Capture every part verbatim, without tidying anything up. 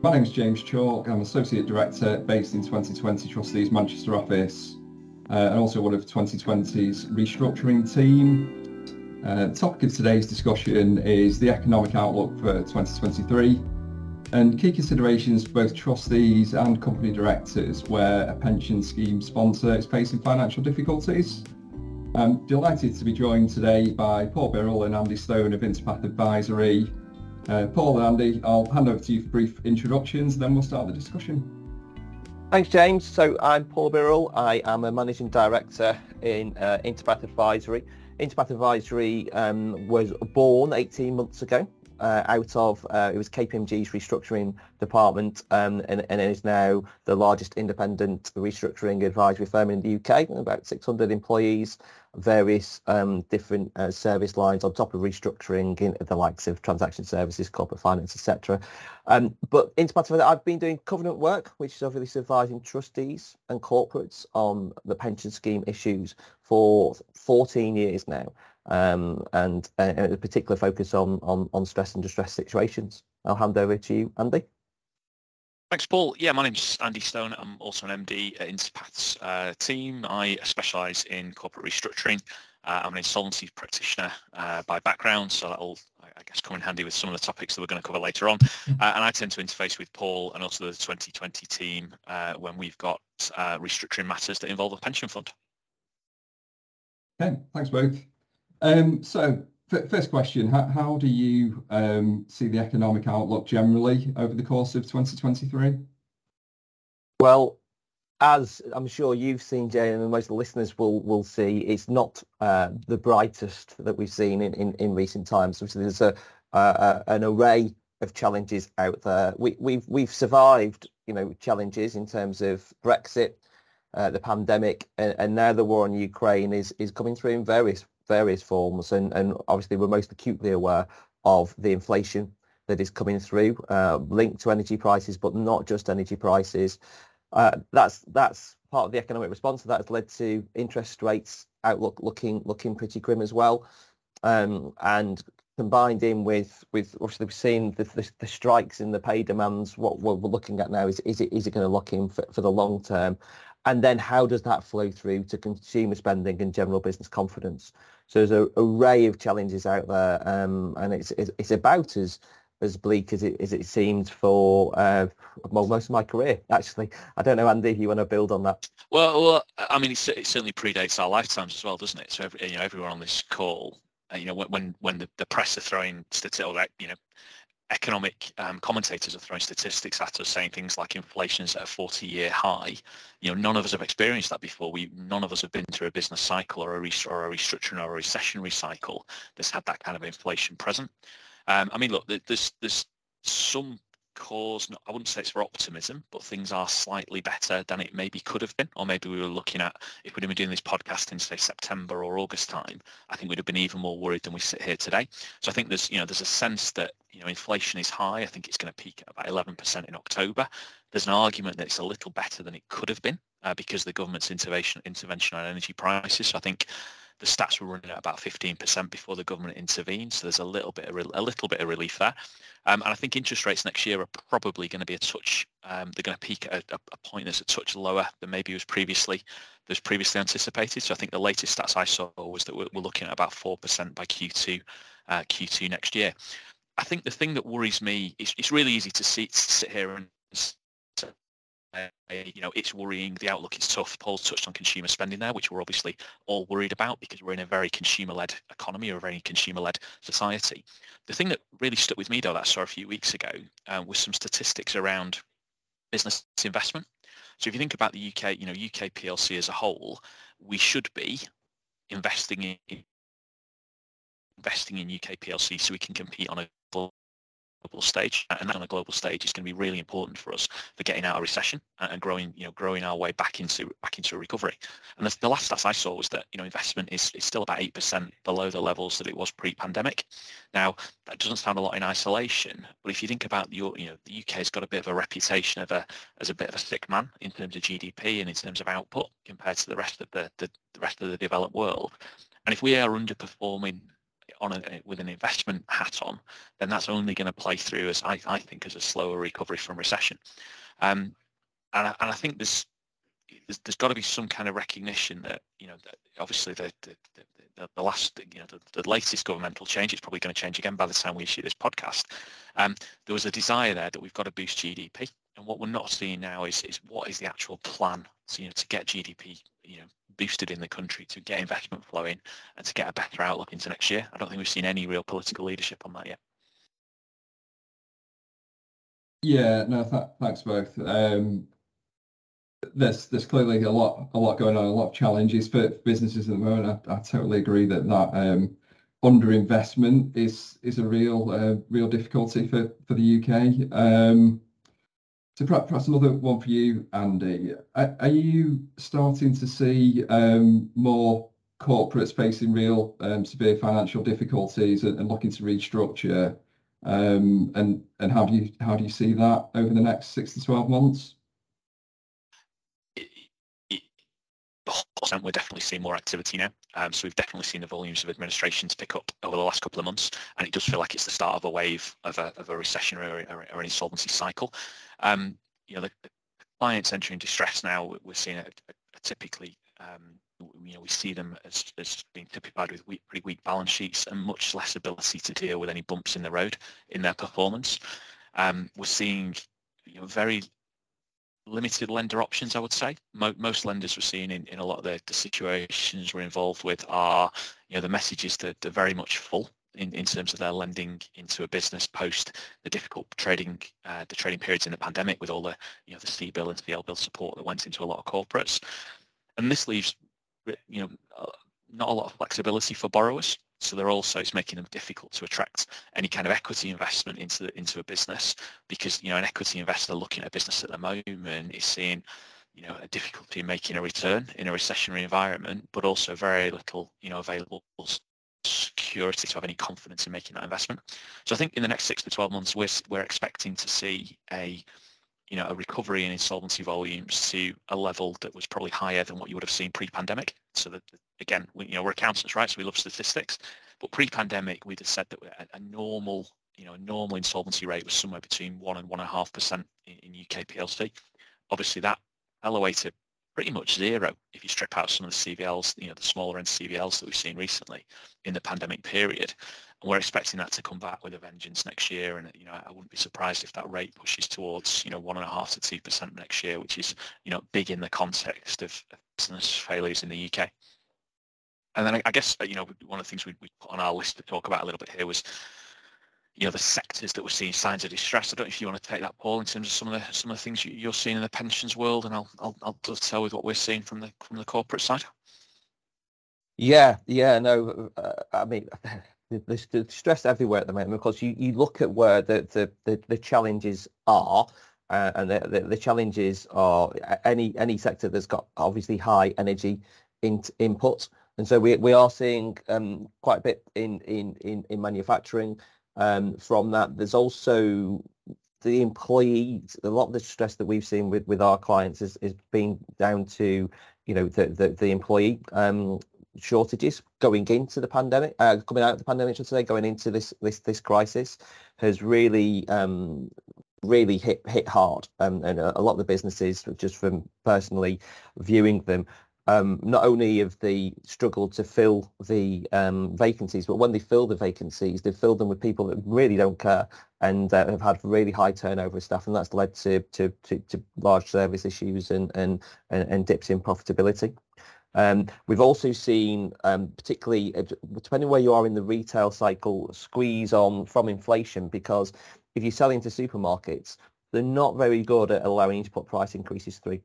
My name's James Chalk. I'm Associate Director based in twenty twenty Trustees Manchester office uh, and also one of twenty twenty's restructuring team. Uh, the topic of today's discussion is the economic outlook for twenty twenty-three and key considerations for both trustees and company directors where a pension scheme sponsor is facing financial difficulties. I'm delighted to be joined today by Paul Birrell and Andy Stone of Interpath Advisory. Uh, Paul and Andy, I'll hand over to you for brief introductions, then we'll start the discussion. Thanks, James. So I'm Paul Birrell. I am a Managing Director in uh, Interpath Advisory. Interpath Advisory um, was born eighteen months ago uh, out of, uh, it was K P M G's restructuring department um, and, and it is now the largest independent restructuring advisory firm in the U K, with about six hundred employees. Various um, different uh, service lines on top of restructuring in the likes of transaction services, corporate finance, et cetera. Um, but in terms of that, I've been doing covenant work, which is obviously advising trustees and corporates on the pension scheme issues for fourteen years now, um, and, and a particular focus on, on, on stress and distress situations. I'll hand over to you, Andy. Thanks, Paul. Yeah, my name's Andy Stone. I'm also an M D at Interpath's uh, team. I specialise in corporate restructuring. Uh, I'm an insolvency practitioner uh, by background, so that'll, I guess, come in handy with some of the topics that we're going to cover later on. Uh, and I tend to interface with Paul and also the twenty twenty team uh, when we've got uh, restructuring matters that involve a pension fund. Okay, thanks both. Um, so, First question, how, how do you um, see the economic outlook generally over the course of twenty twenty-three? Well, as I'm sure you've seen, Jane, and most of the listeners will, will see, it's not uh, the brightest that we've seen in, in, in recent times. So there's a, uh, an array of challenges out there. We, we've, we've survived, you know, challenges in terms of Brexit, uh, the pandemic, and, and now the war on Ukraine is, is coming through in various various forms, and, and obviously we're most acutely aware of the inflation that is coming through, uh, linked to energy prices, but not just energy prices. Uh, that's that's part of the economic response that has led to interest rates outlook looking looking pretty grim as well, um, and combined in with with obviously we've seen the, the, the strikes in the pay demands. What, what we're looking at now is is it is it going to lock in for, for the long term? And then how does that flow through to consumer spending and general business confidence? So there's an array of challenges out there, um, and it's, it's it's about as as bleak as it as it seemed for uh, well, most of my career, actually. I don't know, Andy, if you want to build on that. Well, well I mean, it's, it certainly predates our lifetimes as well, doesn't it? So every, you know, everyone on this call, uh, you know, when when the, the press are throwing statistics, you know, economic um, commentators are throwing statistics at us saying things like inflation's at a forty-year high. You know, none of us have experienced that before. We none of us have been through a business cycle or a, rest- or a restructuring or a recessionary cycle that's had that kind of inflation present. Um, I mean, look, there's there's some cause. I wouldn't say it's for optimism, but things are slightly better than it maybe could have been, or maybe we were looking at if we'd been doing this podcast in, say, September or August time. I think we'd have been even more worried than we sit here today. So I think there's you know there's a sense that you know inflation is high. I think it's going to peak at about eleven percent in October. There's an argument that it's a little better than it could have been uh, because of the government's intervention intervention on energy prices. So I think the stats were running at about fifteen percent before the government intervened, so there's a little bit of re- a little bit of relief there. Um, and I think interest rates next year are probably going to be a touch. Um, they're going to peak at a, a point that's a touch lower than maybe was previously was previously anticipated. So I think the latest stats I saw was that we're, we're looking at about four percent by Q two uh, Q two next year. I think the thing that worries me is it's really easy to see to sit here and. Uh, you know, it's worrying. The outlook is tough. Paul's touched on consumer spending there, which we're obviously all worried about because we're in a very consumer-led economy or a very consumer-led society. The thing that really stuck with me, though, that I saw a few weeks ago uh, was some statistics around business investment. So if you think about the U K, you know, U K P L C as a whole, we should be investing in investing in U K P L C so we can compete on a global global stage, and that on a global stage is going to be really important for us for getting out of recession and growing, you know, growing our way back into back into a recovery. And the, the last stats I saw was that you know investment is, is still about eight percent below the levels that it was pre-pandemic. Now that doesn't sound a lot in isolation, but if you think about your, you know, the U K has got a bit of a reputation of a as a bit of a sick man in terms of G D P and in terms of output compared to the rest of the the, the rest of the developed world. And if we are underperforming on a, with an investment hat on, then that's only going to play through as I, I think as a slower recovery from recession. Um, and, I, and I think there's there's, there's got to be some kind of recognition that, you know, that obviously the the, the, the last, you know, the, the latest governmental change is probably going to change again by the time we issue this podcast. Um, there was a desire there that we've got to boost G D P, and what we're not seeing now is is what is the actual plan to, you know, to get G D P, you know, boosted in the country, to get investment flowing and to get a better outlook into next year. I don't think we've seen any real political leadership on that yet. Yeah, no, th- thanks both. Um, there's there's clearly a lot a lot going on, a lot of challenges for businesses at the moment. I, I totally agree that that um, underinvestment is is a real uh, real difficulty for, for the U K. Um, So perhaps another one for you, Andy. Are, are you starting to see um, more corporates facing real um, severe financial difficulties and, and looking to restructure? Um, and and how do you how do you see that over the next six to twelve months? We're definitely seeing more activity now. Um, so we've definitely seen the volumes of administrations pick up over the last couple of months, and it does feel like it's the start of a wave of a, of a recession or, a, or an insolvency cycle. Um, you know, the, the clients entering distress now, we're seeing a, a, a typically, um, you know, we see them as, as being typified with weak, pretty weak balance sheets and much less ability to deal with any bumps in the road in their performance. Um, we're seeing, you know, very limited lender options, I would say. Most lenders we're seeing in, in a lot of the, the situations we're involved with are, you know, the message is that they're very much full in, in terms of their lending into a business post the difficult trading, uh, the trading periods in the pandemic with all the, you know, the C B I L and C L B I L support that went into a lot of corporates. And this leaves, you know, not a lot of flexibility for borrowers. So they're also, it's making them difficult to attract any kind of equity investment into the, into a business, because, you know, an equity investor looking at a business at the moment is seeing, you know, a difficulty in making a return in a recessionary environment, but also very little, you know, available security to have any confidence in making that investment. So I think in the next six to twelve months, we're we're expecting to see a, you know, a recovery in insolvency volumes to a level that was probably higher than what you would have seen pre-pandemic. So that, again, we, you know, we're accountants, right? So we love statistics, but pre-pandemic, we'd have said that a, a normal, you know, a normal insolvency rate was somewhere between one and one and a half percent in U K P L C. Obviously, that elevated pretty much zero if you strip out some of the C V Ls, you know, the smaller end C V Ls that we've seen recently in the pandemic period. And we're expecting that to come back with a vengeance next year, and, you know, I wouldn't be surprised if that rate pushes towards, you know, one and a half to two percent next year, which is, you know, big in the context of business failures in the U K. And then I, I guess, you know, one of the things we, we put on our list to talk about a little bit here was, you know, the sectors that we're seeing signs of distress. I don't know if you want to take that, Paul, in terms of some of the some of the things you, you're seeing in the pensions world, and I'll I'll I'll dovetail with what we're seeing from the from the corporate side. Yeah, yeah, no, uh, I mean. There's stress everywhere at the moment, because you, you look at where the, the, the, the challenges are, uh, and the, the, the challenges are any any sector that's got obviously high energy in, input. And so we we are seeing um, quite a bit in, in, in, in manufacturing um, from that. There's also the employees. A lot of the stress that we've seen with, with our clients is, is being down to, you know, the, the, the employee um shortages going into the pandemic, uh, coming out of the pandemic, I should say, going into this this this crisis has really um, really hit hit hard, um, and a lot of the businesses, just from personally viewing them, um, not only have they struggled to fill the um, vacancies, but when they fill the vacancies, they fill them with people that really don't care and uh, have had really high turnover of staff, and that's led to to to, to large service issues and and and, and dips in profitability. Um, we've also seen, um, particularly, uh, depending where you are in the retail cycle, squeeze on from inflation, because if you're selling to supermarkets, they're not very good at allowing you to put price increases through.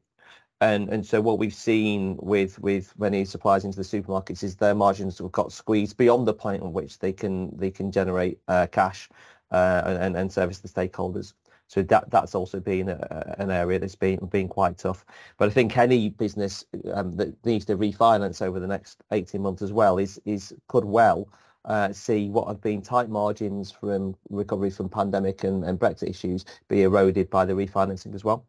And and so what we've seen with, with many suppliers into the supermarkets is their margins have got squeezed beyond the point at which they can they can generate uh, cash uh, and, and service the stakeholders. So that that's also been a, an area that's been been quite tough. But I think any business um, that needs to refinance over the next eighteen months as well is is could well uh, see what have been tight margins from recovery from pandemic and, and Brexit issues be eroded by the refinancing as well.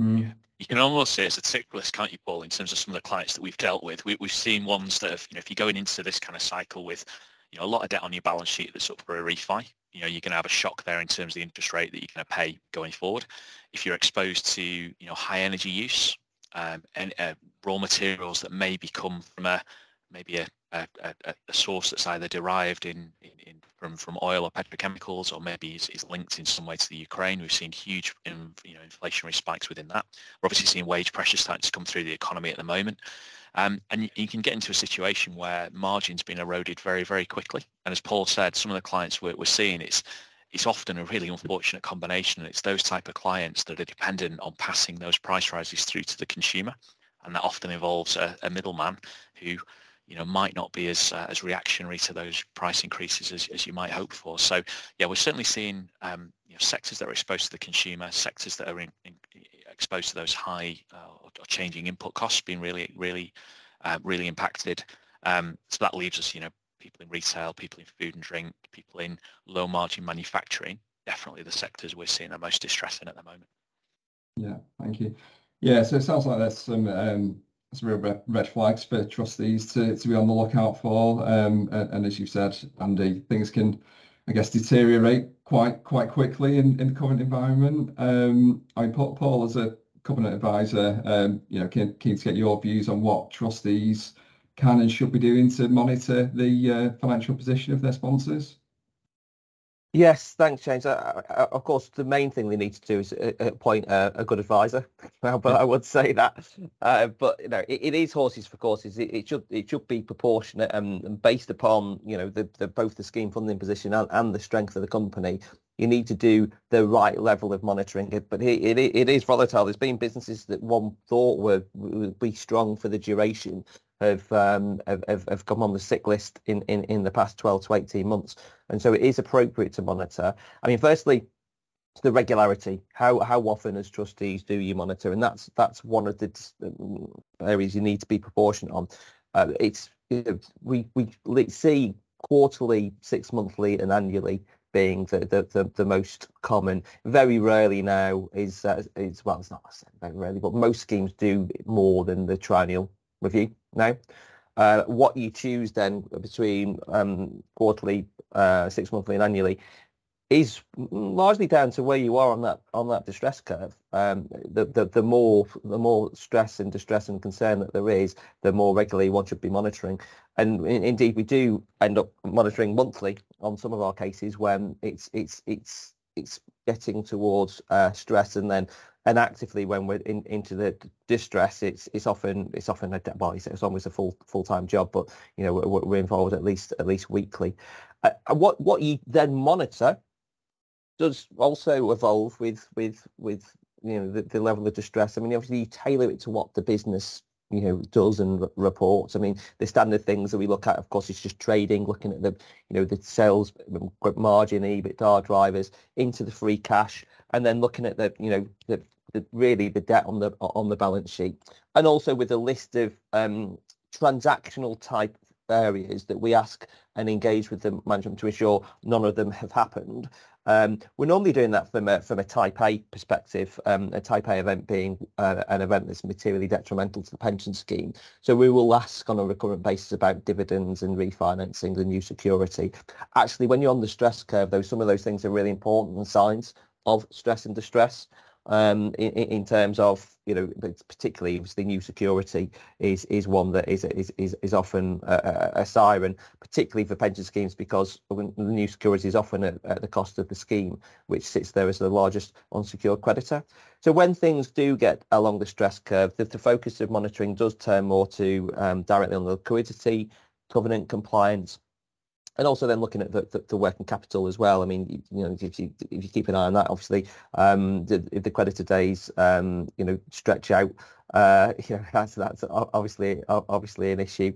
Mm. Yeah. You can almost say it's a tick list, can't you, Paul, in terms of some of the clients that we've dealt with. We, we've seen ones that have, you know, if you're going into this kind of cycle with, you know, a lot of debt on your balance sheet that's up for a refi. You know, you're going to have a shock there in terms of the interest rate that you're going to pay going forward. If you're exposed to, you know, high energy use um, and uh, raw materials that may become from a maybe a, a, a, a source that's either derived in, in, in from, from oil or petrochemicals, or maybe is, is linked in some way to the Ukraine. We've seen huge, in, you know, inflationary spikes within that. We're obviously seeing wage pressure starting to come through the economy at the moment. Um, and you, you can get into a situation where margins being eroded very, very quickly. And as Paul said, some of the clients we're, we're seeing, it's it's often a really unfortunate combination. It's those type of clients that are dependent on passing those price rises through to the consumer. And that often involves a, a middleman who, you know, might not be as uh, as reactionary to those price increases as, as you might hope for. So, yeah, we're certainly seeing um, you know, sectors that are exposed to the consumer, sectors that are in, in, exposed to those high uh, or changing input costs being really, really, uh, really impacted. Um, so that leaves us, you know, people in retail, people in food and drink, people in low margin manufacturing, definitely the sectors we're seeing are most distressing at the moment. Yeah, thank you. Yeah, so it sounds like there's some... Um... some real red flags for trustees to, to be on the lookout for, um, and, and as you said, Andy, things can, I guess, deteriorate quite quite quickly in, in the current environment. Um, I mean, Paul, Paul as a covenant advisor, um, you know, keen, keen to get your views on what trustees can and should be doing to monitor the uh, financial position of their sponsors. Yes, thanks, James. Uh, of course, the main thing they need to do is appoint a, a good advisor. But I would say that. Uh, but you know, it, it is horses for courses. It, it should it should be proportionate and, and based upon, you know, the, the both the scheme funding position and, and the strength of the company. You need to do the right level of monitoring. But it, it, it is volatile. There's been businesses that one thought were would be strong for the duration have um have, have come on the sick list in, in, in the past twelve to eighteen months. And so it is appropriate to monitor. I mean, firstly, the regularity. How how often as trustees do you monitor? And that's that's one of the areas you need to be proportionate on. Uh, it's we we see quarterly, six monthly and annually being the, the, the, the most common. Very rarely now is, uh, is well, it's not very rarely, but most schemes do more than the triennial review now. Uh, what you choose then between um, quarterly, uh, six monthly and annually is largely down to where you are on that on that distress curve. Um, the, the the more the more stress and distress and concern that there is, the more regularly one should be monitoring. And in, indeed, we do end up monitoring monthly on some of our cases when it's it's it's it's getting towards uh, stress, and then and actively when we're in, into the distress, it's it's often it's often a well, it's almost a full full time job, but you know we're, we're involved at least at least weekly. Uh, what what you then monitor does also evolve with with with you know the, the level of distress. I mean, obviously you tailor it to what the business you know does and r- reports. I mean, the standard things that we look at, of course, is just trading, looking at the you know the sales margin, EBITDA drivers, into the free cash, and then looking at the you know the, the really the debt on the on the balance sheet, and also with a list of um, transactional type areas that we ask and engage with the management to ensure none of them have happened. Um, we're normally doing that from a from a Type A perspective, um, a Type A event being uh, an event that's materially detrimental to the pension scheme. So we will ask on a recurrent basis about dividends and refinancing the new security. Actually, when you're on the stress curve, though, some of those things are really important and signs of stress and distress. Um, in, in terms of, you know, particularly obviously new security is is one that is is is often a, a, a siren, particularly for pension schemes, because the new security is often at, at the cost of the scheme, which sits there as the largest unsecured creditor. So when things do get along the stress curve, the, the focus of monitoring does turn more to um, directly on the liquidity, covenant compliance, and also then looking at the, the, the working capital as well. I mean, you know, if you, if you keep an eye on that, obviously, um, the, if the creditor days, um, you know, stretch out, uh, you know, that's that's obviously obviously an issue.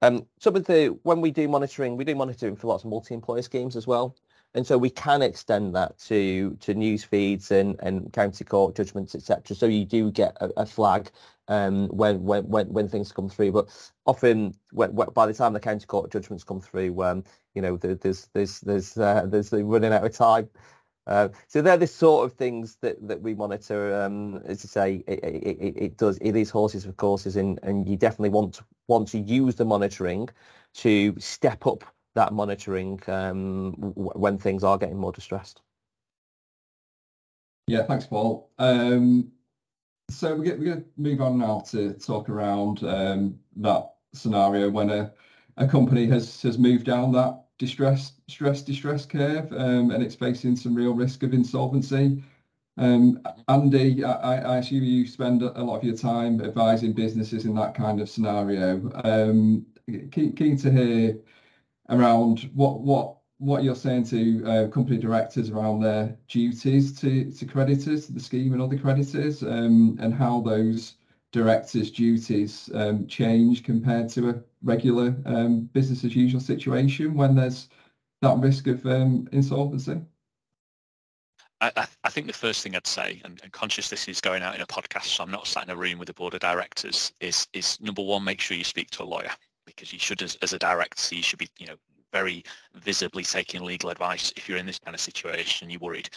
Um, some of the when we do monitoring, we do monitoring for lots of multi-employer schemes as well, and so we can extend that to to news feeds and, and county court judgments, et cetera. So you do get a, a flag um, when when when things come through, but often when, when, by the time the county court judgments come through, um, you know there's there's there's uh, there's running out of time. Uh, so they're the sort of things that, that we monitor. Um, as I say, it, it, it, it does it is horses for courses, and, and you definitely want to, want to use the monitoring to step up that monitoring um, w- when things are getting more distressed. Yeah, thanks, Paul. Um, so we're going to move on now to talk around um, that scenario when a, a company has, has moved down that distress, stress, distress curve um, and it's facing some real risk of insolvency. Um, Andy, I, I assume you spend a lot of your time advising businesses in that kind of scenario. Um, keen, keen to hear around what what what you're saying to uh, company directors around their duties to, to creditors, the scheme and other creditors, um, and how those directors' duties um, change compared to a regular um, business as usual situation when there's that risk of um, insolvency. I, I think the first thing I'd say, and, and conscious this is going out in a podcast, so I'm not sat in a room with a board of directors, is is number one, make sure you speak to a lawyer, because you should, as, as a director, you should be, you know, very visibly taking legal advice. If you're in this kind of situation, you're worried.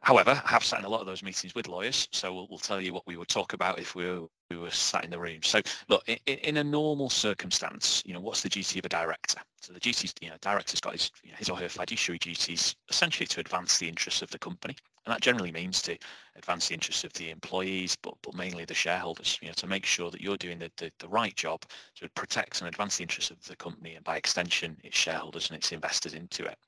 However, I have sat in a lot of those meetings with lawyers, so we'll, we'll tell you what we would talk about if we were, we were sat in the room. So, look, in, in a normal circumstance, you know, what's the duty of a director? So the duties, you know, director's got his, you know, his or her fiduciary duties essentially to advance the interests of the company, and that generally means to advance the interests of the employees, but but mainly the shareholders. You know, to make sure that you're doing the, the, the right job to protect and advance the interests of the company, and by extension, its shareholders and its investors into it.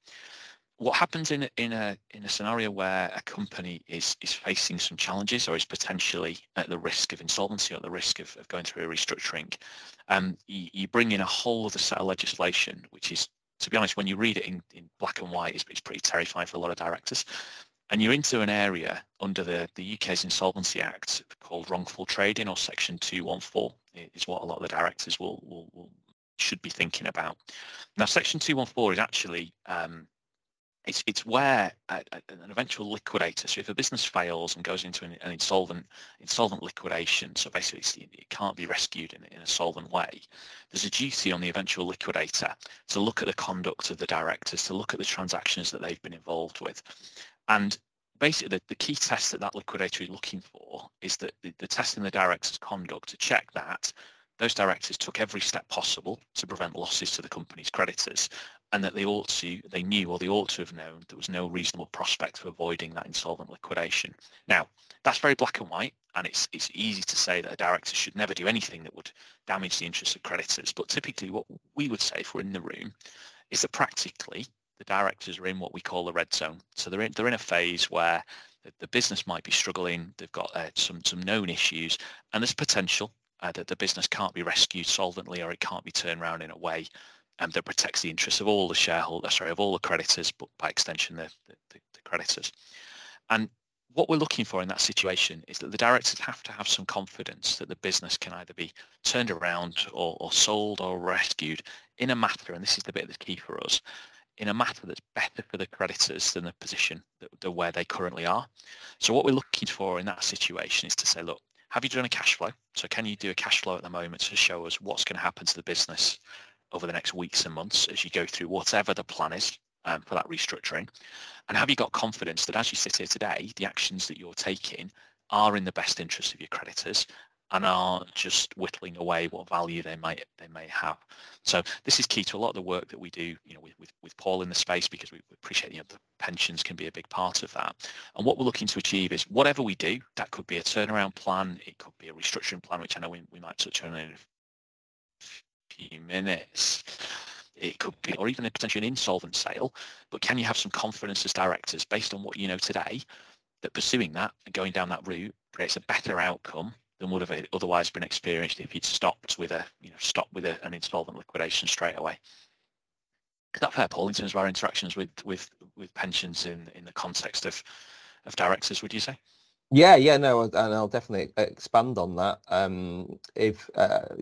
What happens in a, in a in a scenario where a company is is facing some challenges or is potentially at the risk of insolvency or at the risk of, of going through a restructuring, um, you, you bring in a whole other set of legislation, which is, to be honest, when you read it in, in black and white, it's, it's pretty terrifying for a lot of directors. And you're into an area under the, the U K's Insolvency Act called wrongful trading, or Section two one four, is what a lot of the directors will, will, will should be thinking about. Now, Section two one four is actually... Um, It's it's where a, a, an eventual liquidator, so if a business fails and goes into an, an insolvent insolvent liquidation, so basically it's, it can't be rescued in, in a solvent way, there's a duty on the eventual liquidator to look at the conduct of the directors, to look at the transactions that they've been involved with. And basically the, the key test that that liquidator is looking for is that the, the test in the director's conduct to check that those directors took every step possible to prevent losses to the company's creditors, and that they ought to, they knew or they ought to have known there was no reasonable prospect of avoiding that insolvent liquidation. Now, that's very black and white, and it's it's easy to say that a director should never do anything that would damage the interests of creditors, but typically what we would say if we're in the room is that practically the directors are in what we call the red zone. So they're in, they're in a phase where the, the business might be struggling, they've got uh, some, some known issues, and there's potential uh, that the business can't be rescued solvently or it can't be turned around in a way Um, that protects the interests of all the shareholders, sorry, of all the creditors, but by extension, the, the, the creditors. And what we're looking for in that situation is that the directors have to have some confidence that the business can either be turned around or, or sold or rescued in a matter, and this is the bit that's key for us, in a matter that's better for the creditors than the position that, that where they currently are. So what we're looking for in that situation is to say, look, have you done a cash flow? So can you do a cash flow at the moment to show us what's going to happen to the business over the next weeks and months as you go through whatever the plan is um, for that restructuring? And have you got confidence that as you sit here today, the actions that you're taking are in the best interest of your creditors and are just whittling away what value they might they may have? So this is key to a lot of the work that we do, you know, with, with, with Paul in the space, because we appreciate, you know, the pensions can be a big part of that. And what we're looking to achieve is whatever we do, that could be a turnaround plan, it could be a restructuring plan, which I know we, we might touch on in few minutes, it could be, or even a potentially an insolvent sale, but can you have some confidence as directors based on what you know today that pursuing that and going down that route creates a better outcome than would have otherwise been experienced if you'd stopped with a you know stopped with a, an insolvent liquidation straight away? Is that fair, Paul, in terms of our interactions with with with pensions in in the context of of directors, would you say? Yeah, yeah, no, and I'll definitely expand on that. Um, if uh,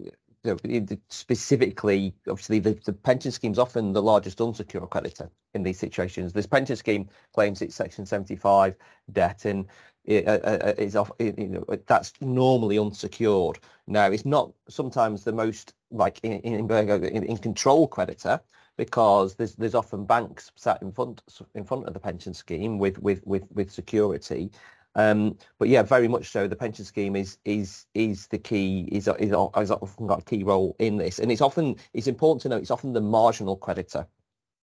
You know, specifically, obviously, the, the pension scheme is often the largest unsecured creditor in these situations. This pension scheme claims it's Section seventy-five debt, and it, uh, is off, you know, that's normally unsecured. Now, it's not sometimes the most like in in, in, in control creditor, because there's there's often banks sat in front in front of the pension scheme with with with, with security. Um, but yeah, very much so. The pension scheme is is is the key is is has often got a key role in this, and it's often it's important to know it's often the marginal creditor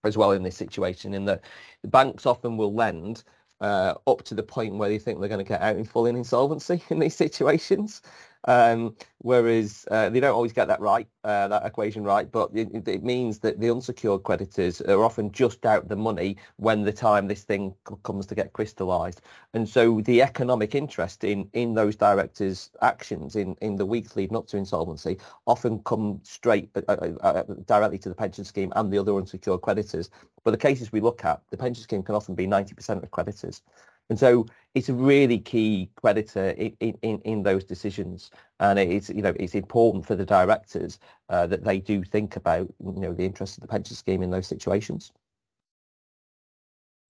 as well in this situation, in that the banks often will lend uh, up to the point where they think they're going to get out in full in insolvency in these situations. Um, whereas uh, they don't always get that right, uh, that equation right, but it, it means that the unsecured creditors are often just out the money when the time this thing c- comes to get crystallised. And so the economic interest in, in those directors' actions in, in the weeks leading up to insolvency often come straight uh, uh, directly to the pension scheme and the other unsecured creditors. But the cases we look at, the pension scheme can often be ninety percent of creditors. And so it's a really key creditor in, in, in those decisions, and it's, you know, it's important for the directors uh, that they do think about, you know, the interests of the pension scheme in those situations.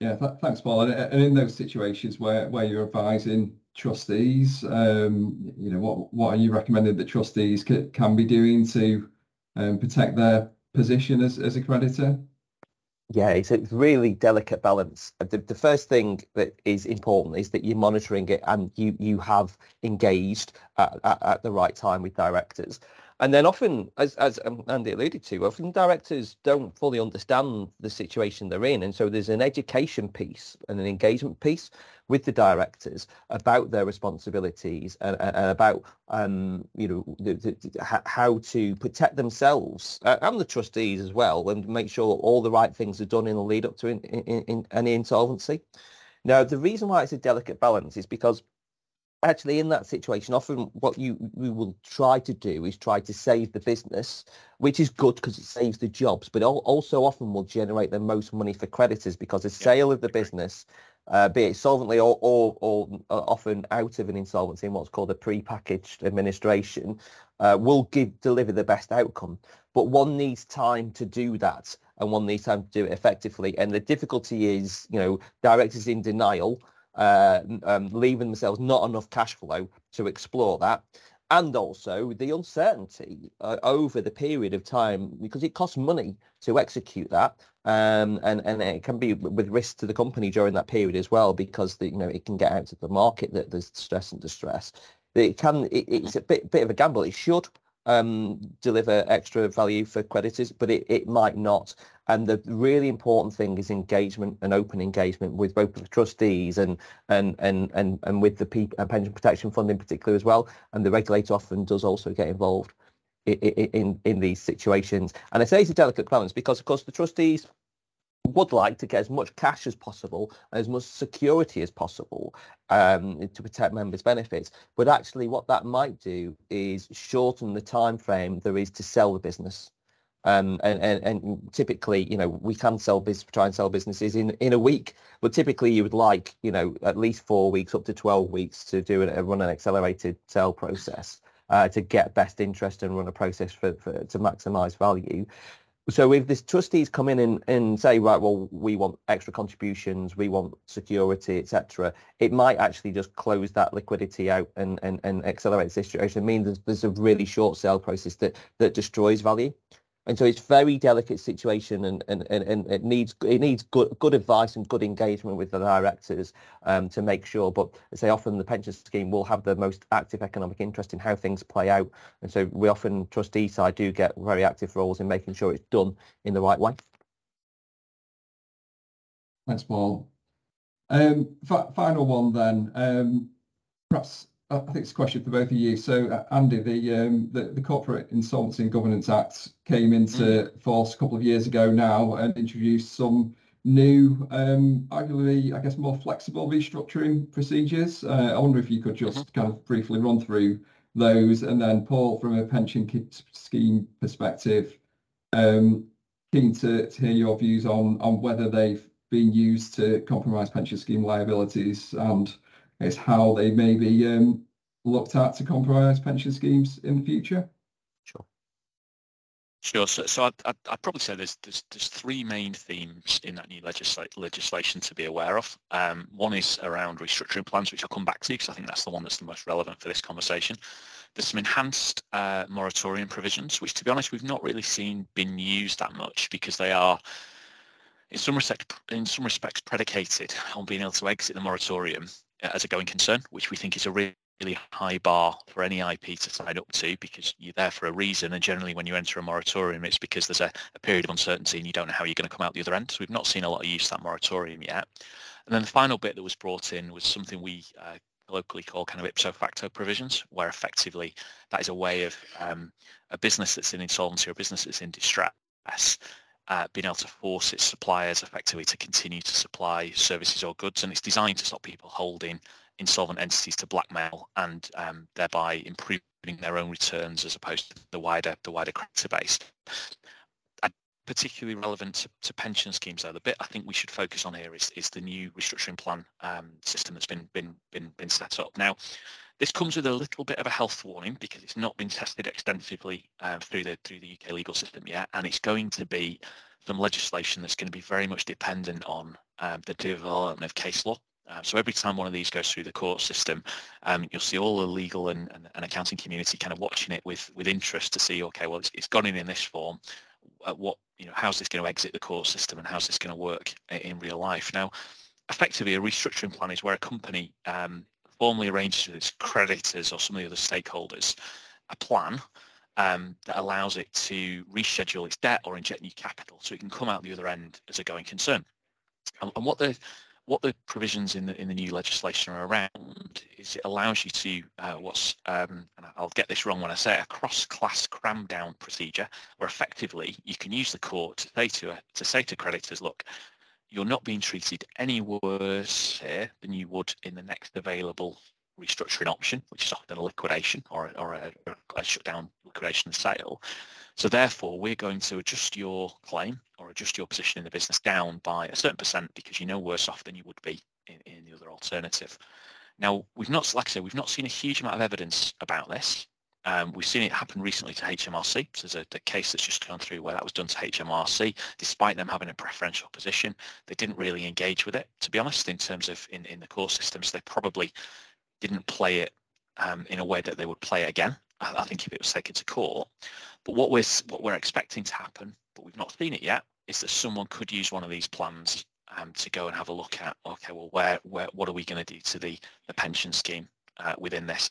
Yeah, th- thanks, Paul. And, and in those situations where, where you're advising trustees, um, you know, what what are you recommending that trustees c- can be doing to um, protect their position as, as a creditor? Yeah, it's a really delicate balance. The, the first thing that is important is that you're monitoring it and you, you have engaged at, at, at the right time with directors. And then often, as, as Andy alluded to, often directors don't fully understand the situation they're in. And so there's an education piece and an engagement piece with the directors about their responsibilities and, and, and about, um, you know, the, the, how to protect themselves and the trustees as well, and make sure all the right things are done in the lead up to in, in, in any insolvency. Now, the reason why it's a delicate balance is because actually, in that situation, often what you, you will try to do is try to save the business, which is good because it saves the jobs, but also often will generate the most money for creditors, because a sale of the business, uh, be it solvently or, or, or often out of an insolvency in what's called a pre-packaged administration, uh, will give deliver the best outcome. But one needs time to do that, and one needs time to do it effectively. And the difficulty is, you know, directors in denial, Uh, um, leaving themselves not enough cash flow to explore that, and also the uncertainty uh, over the period of time, because it costs money to execute that, um, and and it can be with risk to the company during that period as well, because the, you know it can get out to the market that there's stress and distress. It can it, it's a bit bit of a gamble. It should um, deliver extra value for creditors, but it, it might not. And the really important thing is engagement and open engagement with both the trustees and and and and, and with the P- Pension Protection Fund in particular as well. And the regulator often does also get involved in, in, in these situations. And I say it's a delicate balance because, of course, the trustees would like to get as much cash as possible, as much security as possible um, to protect members' benefits. But actually what that might do is shorten the time frame there is to sell the business. Um, and, and, and typically, you know, we can sell biz, try and sell businesses in, in a week, but typically you would like, you know, at least four weeks up to twelve weeks to do a, run an accelerated sale process uh, to get best interest and run a process for, for to maximise value. So if this trustees come in and, and say, right, well, we want extra contributions, we want security, et cetera, it might actually just close that liquidity out and, and, and accelerate the situation. It means there's, there's a really short sale process that, that destroys value. And so it's a very delicate situation, and, and, and, and it needs it needs good good advice and good engagement with the directors um, to make sure. But as I say, often the pension scheme will have the most active economic interest in how things play out. And so we often, trustee side, do get very active roles in making sure it's done in the right way. Thanks, Paul. Um, fa- final one then, um, perhaps. I think it's a question for both of you. So, uh, Andy, the, um, the the Corporate Insolvency and Governance Act came into mm. force a couple of years ago now and introduced some new, um, arguably, I guess, more flexible restructuring procedures. Uh, I wonder if you could just mm-hmm. kind of briefly run through those, and then Paul, from a pension scheme perspective, um, keen to, to hear your views on on whether they've been used to compromise pension scheme liabilities and is how they may be um, looked at to compromise pension schemes in the future. Sure. Sure. So, so I'd, I'd, I'd probably say there's, there's there's three main themes in that new legisl- legislation to be aware of. Um, one is around restructuring plans, which I'll come back to because I think that's the one that's the most relevant for this conversation. There's some enhanced uh, moratorium provisions, which, to be honest, we've not really seen been used that much because they are, in some respect, in some respects, predicated on being able to exit the moratorium as a going concern, which we think is a really really high bar for any I P to sign up to, because you're there for a reason, and generally when you enter a moratorium it's because there's a, a period of uncertainty and you don't know how you're going to come out the other end. So we've not seen a lot of use of that moratorium yet. And then the final bit that was brought in was something we uh, locally call kind of ipso facto provisions, where effectively that is a way of um, a business that's in insolvency or a business that's in distress Uh, being able to force its suppliers effectively to continue to supply services or goods, and it's designed to stop people holding insolvent entities to blackmail and um, thereby improving their own returns as opposed to the wider the wider creditor base. Uh, particularly relevant to, to pension schemes, though, the bit I think we should focus on here is is the new restructuring plan um, system that's been been been been set up now. This comes with a little bit of a health warning because it's not been tested extensively uh, through the through the U K legal system yet, and it's going to be some legislation that's going to be very much dependent on um, the development of case law. Uh, so every time one of these goes through the court system, um, you'll see all the legal and, and, and accounting community kind of watching it with with interest to see, okay, well, it's, it's gone in in this form. Uh, what you know, how's this going to exit the court system, and how's this going to work in, in real life? Now, effectively, a restructuring plan is where a company Um, formally arranges with its creditors or some of the other stakeholders a plan um, that allows it to reschedule its debt or inject new capital so it can come out the other end as a going concern. And, and what the what the provisions in the in the new legislation are around is it allows you to uh, what's um, and I'll get this wrong when I say it, a cross-class cram down procedure, where effectively you can use the court to say to to say to creditors, look, you're not being treated any worse here than you would in the next available restructuring option, which is often a liquidation or, or a, a shutdown, liquidation and sale. So therefore, we're going to adjust your claim or adjust your position in the business down by a certain percent because you're no worse off than you would be in, in the other alternative. Now, we've not, like I said, we've not seen a huge amount of evidence about this. Um, we've seen it happen recently to H M R C. So there's a, a case that's just gone through where that was done to H M R C. Despite them having a preferential position, they didn't really engage with it, to be honest, in terms of in, in the core systems. They probably didn't play it um, in a way that they would play it again, I, I think, if it was taken to court. But what we're, what we're expecting to happen, but we've not seen it yet, is that someone could use one of these plans um, to go and have a look at, okay, well, where, where what are we going to do to the, the pension scheme uh, within this?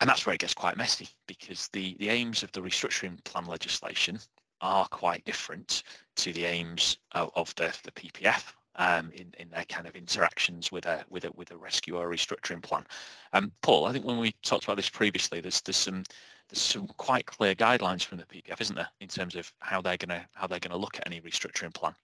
And that's where it gets quite messy, because the, the aims of the restructuring plan legislation are quite different to the aims of, of the, the P P F um, in, in their kind of interactions with a with a with a rescue or a restructuring plan. Um, Paul, I think when we talked about this previously, there's there's some there's some quite clear guidelines from the P P F, isn't there, in terms of how they're gonna how they're gonna look at any restructuring plan.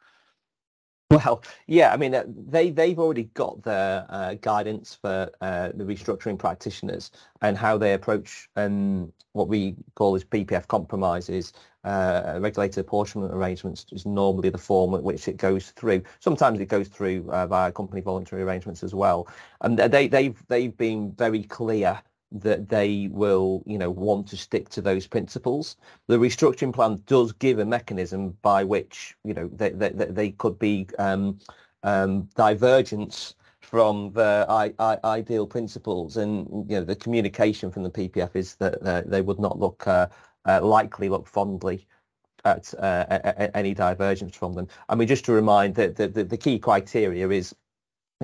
Well, yeah, I mean, they, they've already got their uh, guidance for uh, the restructuring practitioners and how they approach um, what we call as P P F compromises. Uh, regulated apportionment arrangements is normally the form in which it goes through. Sometimes it goes through uh, via company voluntary arrangements as well. And they, they've, they've been very clear that they will, you know, want to stick to those principles. The restructuring plan does give a mechanism by which, you know, they they, they could be um, um, divergence from the I, I, ideal principles, and you know the communication from the P P F is that uh, they would not look uh, uh, likely look fondly at uh, a, a, any divergence from them. I mean, just to remind that the, the, the key criteria is.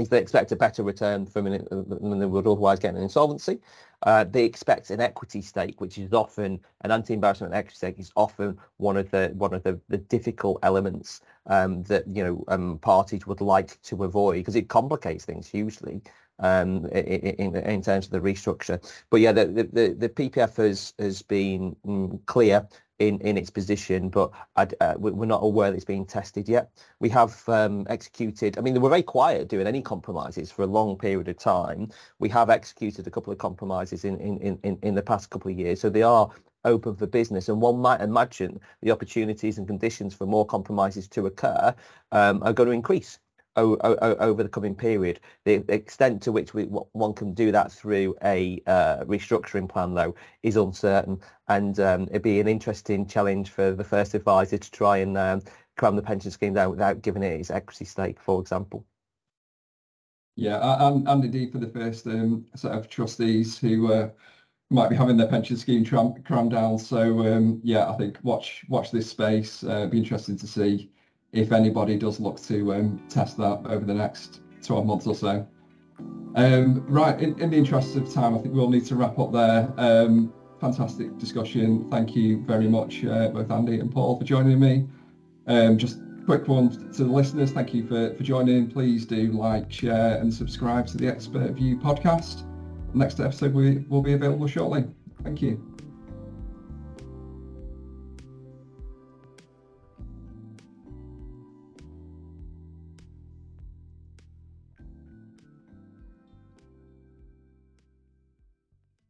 Is they expect a better return from an, than they would otherwise get in insolvency. Uh, they expect an equity stake, which is often an anti-embarrassment equity stake, is often one of the one of the, the difficult elements um, that you know um, parties would like to avoid because it complicates things hugely um, in, in terms of the restructure. But yeah, the the, the P P F has has been mm, clear. In, in its position, but I'd, uh, we're not aware that it's being tested yet. We have um, executed, I mean, they were very quiet doing any compromises for a long period of time. We have executed a couple of compromises in, in, in, in the past couple of years, so they are open for business, and one might imagine the opportunities and conditions for more compromises to occur um, are going to increase over the coming period. The extent to which we, one can do that through a uh, restructuring plan, though, is uncertain, and um, it'd be an interesting challenge for the first advisor to try and um, cram the pension scheme down without giving it its equity stake, for example. Yeah, and, and indeed for the first um, set of trustees who uh, might be having their pension scheme tram- crammed down. So, um, yeah, I think watch watch this space. Uh, it'd be interesting to see if anybody does look to um, test that over the next twelve months or so. Um, right, in, in the interest of time, I think we'll need to wrap up there. Um, fantastic discussion. Thank you very much, uh, both Andy and Paul, for joining me. Um, just quick one to the listeners. Thank you for, for joining. Please do like, share and subscribe to the Expert View podcast. The next episode will be available shortly. Thank you.